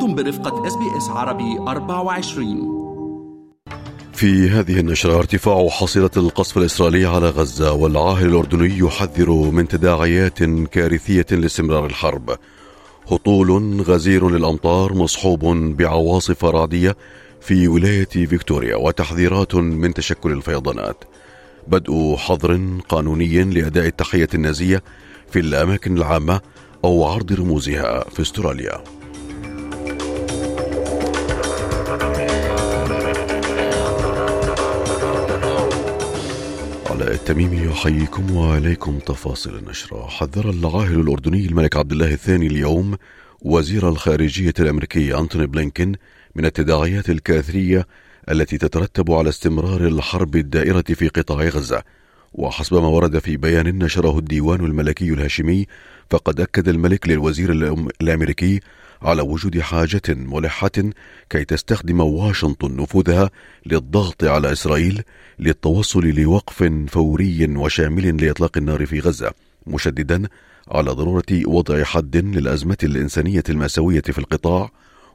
أنتم برفقة SBS عربي 24. في هذه النشرة: ارتفاع حصيلة القصف الإسرائيلي على غزة، والعاهل الأردني يحذر من تداعيات كارثية لاستمرار الحرب. هطول غزير للأمطار مصحوب بعواصف رعدية في ولاية فيكتوريا، وتحذيرات من تشكل الفيضانات. بدء حظر قانوني لأداء التحية النازية في الأماكن العامة أو عرض رموزها في استراليا. علاء التميمي يحييكم وعليكم تفاصيل النشرة. حذر العاهل الأردني الملك عبد الله الثاني اليوم وزير الخارجية الأمريكي أنتوني بلينكن من التداعيات الكارثية التي تترتب على استمرار الحرب الدائرة في قطاع غزة. وحسب ما ورد في بيان نشره الديوان الملكي الهاشمي، فقد أكد الملك للوزير الأمريكي على وجود حاجة ملحة كي تستخدم واشنطن نفوذها للضغط على إسرائيل للتوصل لوقف فوري وشامل لإطلاق النار في غزة، مشددا على ضرورة وضع حد للأزمة الإنسانية المأساوية في القطاع،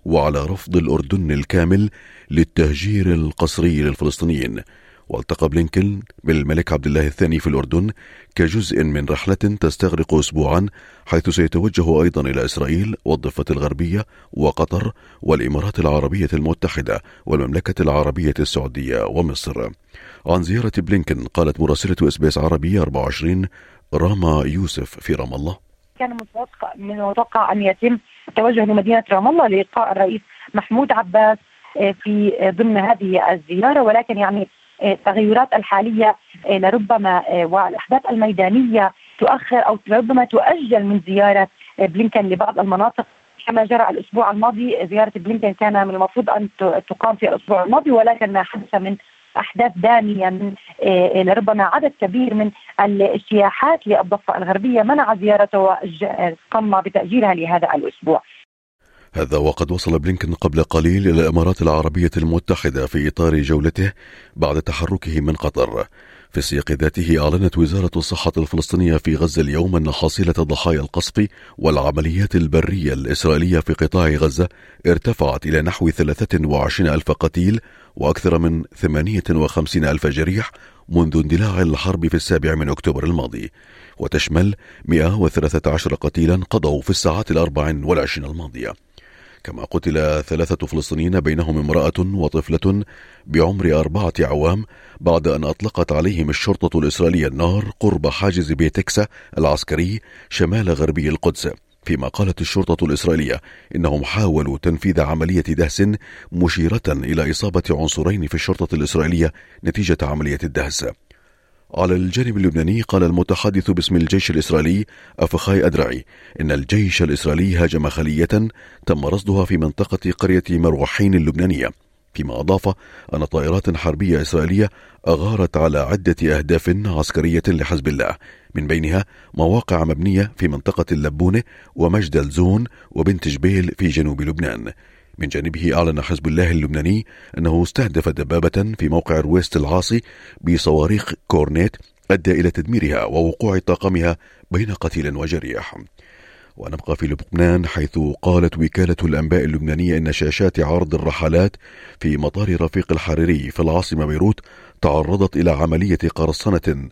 وعلى رفض الأردن الكامل للتهجير القسري للفلسطينيين. والتقى بلينكن بالملك عبد الله الثاني في الأردن كجزء من رحلة تستغرق أسبوعا، حيث سيتوجه أيضا إلى إسرائيل والضفة الغربية وقطر والإمارات العربية المتحدة والمملكة العربية السعودية ومصر. عن زيارة بلينكن قالت مراسلة SBS عربي 24 راما يوسف في رام الله: كان من المتوقع أن يتم التوجه لمدينة رام الله لإلقاء الرئيس محمود عباس في ضمن هذه الزيارة، ولكن التغيرات الحالية لربما والأحداث الميدانية تؤخر أو ربما تؤجل من زيارة بلينكن لبعض المناطق، كما جرى الأسبوع الماضي. زيارة بلينكن كان من المفروض أن تقام في الأسبوع الماضي، ولكن ما حدث من أحداث دامية من لربما عدد كبير من السياحات للضفة الغربية منع زيارته وقام بتأجيلها لهذا الأسبوع. هذا وقد وصل بلينكن قبل قليل إلى الإمارات العربية المتحدة في إطار جولته بعد تحركه من قطر. في السياق ذاته، أعلنت وزارة الصحة الفلسطينية في غزة اليوم أن حصيلة ضحايا القصف والعمليات البرية الإسرائيلية في قطاع غزة ارتفعت إلى نحو 23,000 قتيل وأكثر من 58,000 جريح منذ اندلاع الحرب في 7 أكتوبر الماضي، وتشمل 113 قتيلا قضوا في الساعات 24 الماضية، كما قتل 3 فلسطينيين بينهم امرأة وطفلة بعمر 4 أعوام بعد أن أطلقت عليهم الشرطة الإسرائيلية النار قرب حاجز بيتكسا العسكري شمال غربي القدس، فيما قالت الشرطة الإسرائيلية إنهم حاولوا تنفيذ عملية دهس، مشيرة إلى إصابة عنصرين في الشرطة الإسرائيلية نتيجة عملية الدهس. على الجانب اللبناني، قال المتحدث باسم الجيش الإسرائيلي أفخاي أدرعي إن الجيش الإسرائيلي هاجم خلية تم رصدها في منطقة قرية مروحين اللبنانية، فيما أضاف أن طائرات حربية إسرائيلية أغارت على عدة أهداف عسكرية لحزب الله، من بينها مواقع مبنية في منطقة اللبونة ومجد الزون وبنت جبيل في جنوب لبنان. من جانبه، أعلن حزب الله اللبناني أنه استهدف دبابة في موقع رويست العاصي بصواريخ كورنيت أدى إلى تدميرها ووقوع طاقمها بين قتيل وجريح. ونبقى في لبنان، حيث قالت وكالة الأنباء اللبنانية إن شاشات عرض الرحلات في مطار رفيق الحريري في العاصمة بيروت تعرضت إلى عملية قرصنة،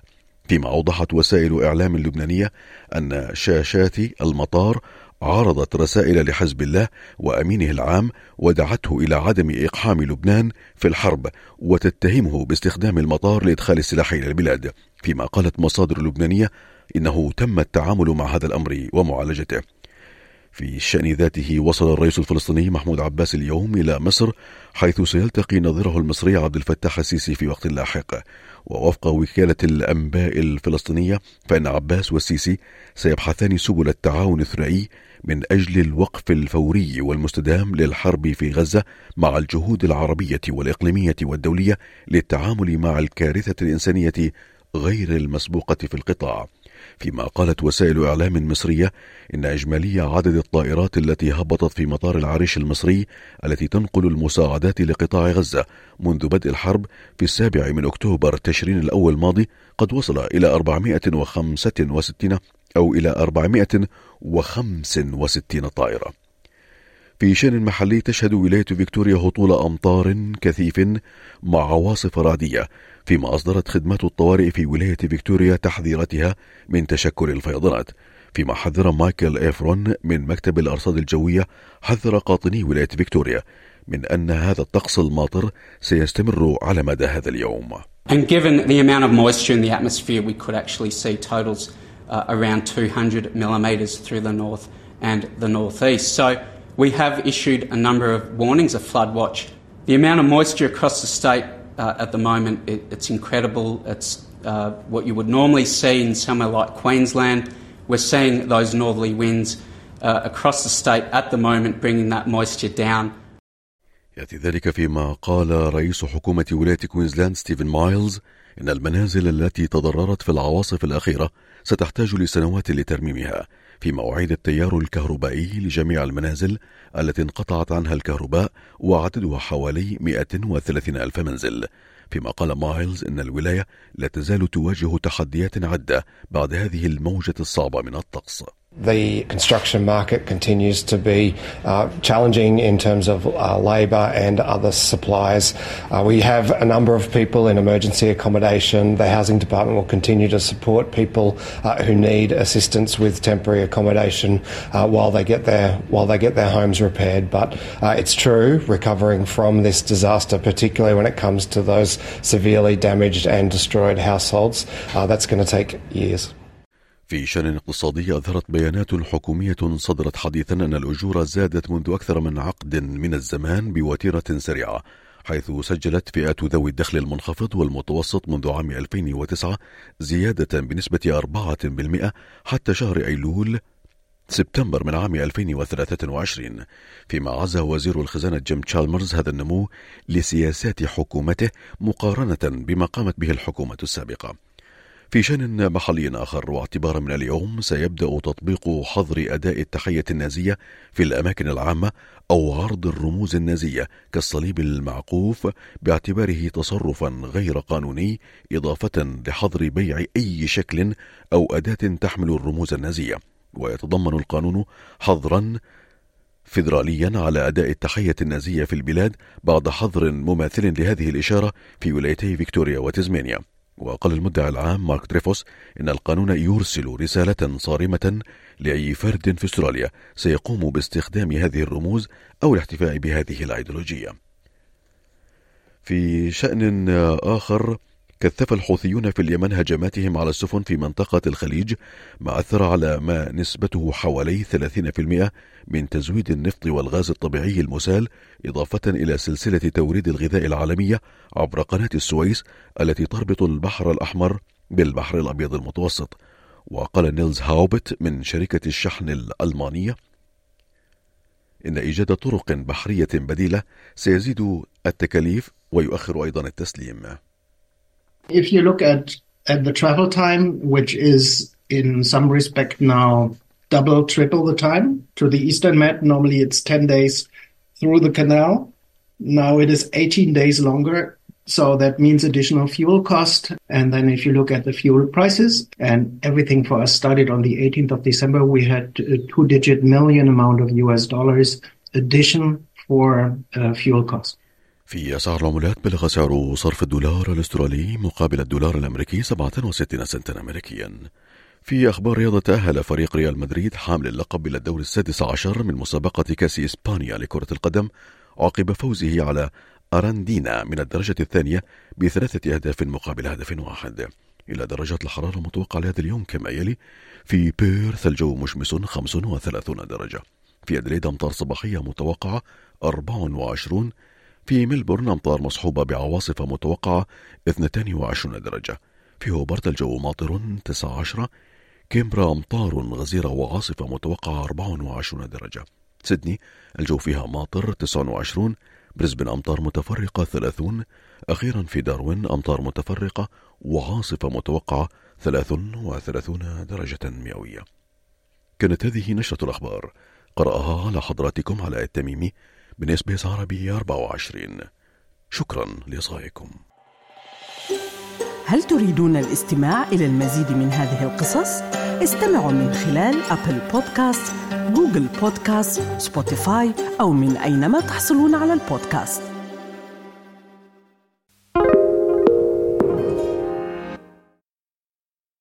فيما أوضحت وسائل إعلام لبنانية أن شاشات المطار عرضت رسائل لحزب الله وأمينه العام ودعته إلى عدم إقحام لبنان في الحرب وتتهمه باستخدام المطار لإدخال السلاح إلى البلاد، فيما قالت مصادر لبنانية إنه تم التعامل مع هذا الأمر ومعالجته. في الشأن ذاته، وصل الرئيس الفلسطيني محمود عباس اليوم إلى مصر، حيث سيلتقي نظيره المصري عبد الفتاح السيسي في وقت لاحق. ووفق وكالة الأنباء الفلسطينية، فإن عباس والسيسي سيبحثان سبل التعاون الثنائي من أجل الوقف الفوري والمستدام للحرب في غزة مع الجهود العربية والإقليمية والدولية للتعامل مع الكارثة الإنسانية غير المسبوقة في القطاع، فيما قالت وسائل إعلام مصرية إن إجمالي عدد الطائرات التي هبطت في مطار العريش المصري التي تنقل المساعدات لقطاع غزة منذ بدء الحرب في 7 أكتوبر تشرين الأول الماضي قد وصل إلى 465 طائرة. في شأن محلي، تشهد ولاية فيكتوريا هطول أمطار كثيف مع عواصف رعدية، فيما أصدرت خدمات الطوارئ في ولاية فيكتوريا تحذيراتها من تشكل الفيضانات، فيما حذر مايكل إيفرون من مكتب الأرصاد الجوية، حذر قاطني ولاية فيكتوريا من أن هذا الطقس الماطر سيستمر على مدى هذا اليوم. And given the amount of moisture in the atmosphere, we could actually see totals around 200 millimeters through the north and the northeast. So we have issued a number of warnings, a flood watch. The amount of moisture across the state at the moment, it's incredible. It's what you would normally see in somewhere like Queensland. We're seeing those northerly winds across the state at the moment, bringing that moisture down. يأتي ذلك فيما قال رئيس حكومة ولاية كوينزلاند ستيفن مايلز إن المنازل التي تضررت في العواصف الأخيرة ستحتاج لسنوات لترميمها، فيما أعيد التيار الكهربائي لجميع المنازل التي انقطعت عنها الكهرباء وعددها حوالي 130 ألف منزل، فيما قال مايلز إن الولاية لا تزال تواجه تحديات عدة بعد هذه الموجة الصعبة من الطقس. The construction market continues to be challenging in terms of labour and other supplies. We have a number of people in emergency accommodation. The housing department will continue to support people who need assistance with temporary accommodation while they get their homes repaired. But it's true, recovering from this disaster, particularly when it comes to those severely damaged and destroyed households, that's going to take years. في شأن اقتصادي، أظهرت بيانات حكومية صدرت حديثا أن الأجور زادت منذ أكثر من عقد من الزمان بوتيرة سريعة، حيث سجلت فئات ذوي الدخل المنخفض والمتوسط منذ عام 2009 زيادة بنسبة 4% حتى شهر أيلول سبتمبر من عام 2023، فيما عزى وزير الخزانة جيم تشالمرز هذا النمو لسياسات حكومته مقارنة بما قامت به الحكومة السابقة. في شأن محلي آخر، واعتبارا من اليوم سيبدأ تطبيق حظر أداء التحية النازية في الأماكن العامة أو عرض الرموز النازية كالصليب المعقوف باعتباره تصرفا غير قانوني، إضافة لحظر بيع أي شكل أو أداة تحمل الرموز النازية. ويتضمن القانون حظرا فيدراليا على أداء التحية النازية في البلاد بعد حظر مماثل لهذه الإشارة في ولايتي فيكتوريا وتزمانيا. وقال المدعي العام مارك دريفوس إن القانون يرسل رسالة صارمة لأي فرد في أستراليا سيقوم باستخدام هذه الرموز أو الاحتفاء بهذه الأيديولوجية. في شأن آخر، كثف الحوثيون في اليمن هجماتهم على السفن في منطقة الخليج، ما أثر على ما نسبته حوالي 30% من تزويد النفط والغاز الطبيعي المسال، إضافة إلى سلسلة توريد الغذاء العالمية عبر قناة السويس التي تربط البحر الأحمر بالبحر الأبيض المتوسط. وقال نيلز هاوبت من شركة الشحن الألمانية إن إيجاد طرق بحرية بديلة سيزيد التكاليف ويؤخر أيضا التسليم. If you look at the travel time, which is in some respect now double, triple the time to the Eastern Med, normally it's 10 days through the canal. Now it is 18 days longer. So that means additional fuel cost. And then if you look at the fuel prices, and everything for us started on the 18th of December, we had a two-digit million amount of US dollars addition for fuel cost. في أسعار العملات، بلغ سعر صرف الدولار الأسترالي مقابل الدولار الأمريكي 67 سنتا أمريكيا. في أخبار رياضة، تأهل فريق ريال مدريد حامل اللقب إلى الدور ال16 من مسابقة كأس إسبانيا لكرة القدم عقب فوزه على أراندينا من الدرجة الثانية ب3 أهداف مقابل هدف واحد. إلى درجات الحرارة المتوقعة لهذا اليوم كما يلي: في بيرث الجو مشمس 35 درجة، في أدليد أمطار صباحية متوقعة 24، في ملبورن أمطار مصحوبة بعواصف متوقعة 22 درجة، في هوبرت الجو ماطر 19، كيمبرا أمطار غزيرة وعاصفة متوقعة 24 درجة، سيدني الجو فيها ماطر 29، بريسبن أمطار متفرقة 30، أخيرا في داروين أمطار متفرقة وعاصفة متوقعة 33 درجة مئوية. كانت هذه نشرة الأخبار، قرأها على حضراتكم علاء التميمي من SBS Arabic 24. شكرا لإصغائكم. هل تريدون الاستماع إلى المزيد من هذه القصص؟ استمعوا من خلال أبل بودكاست، جوجل بودكاست، سبوتيفاي أو من أينما تحصلون على البودكاست.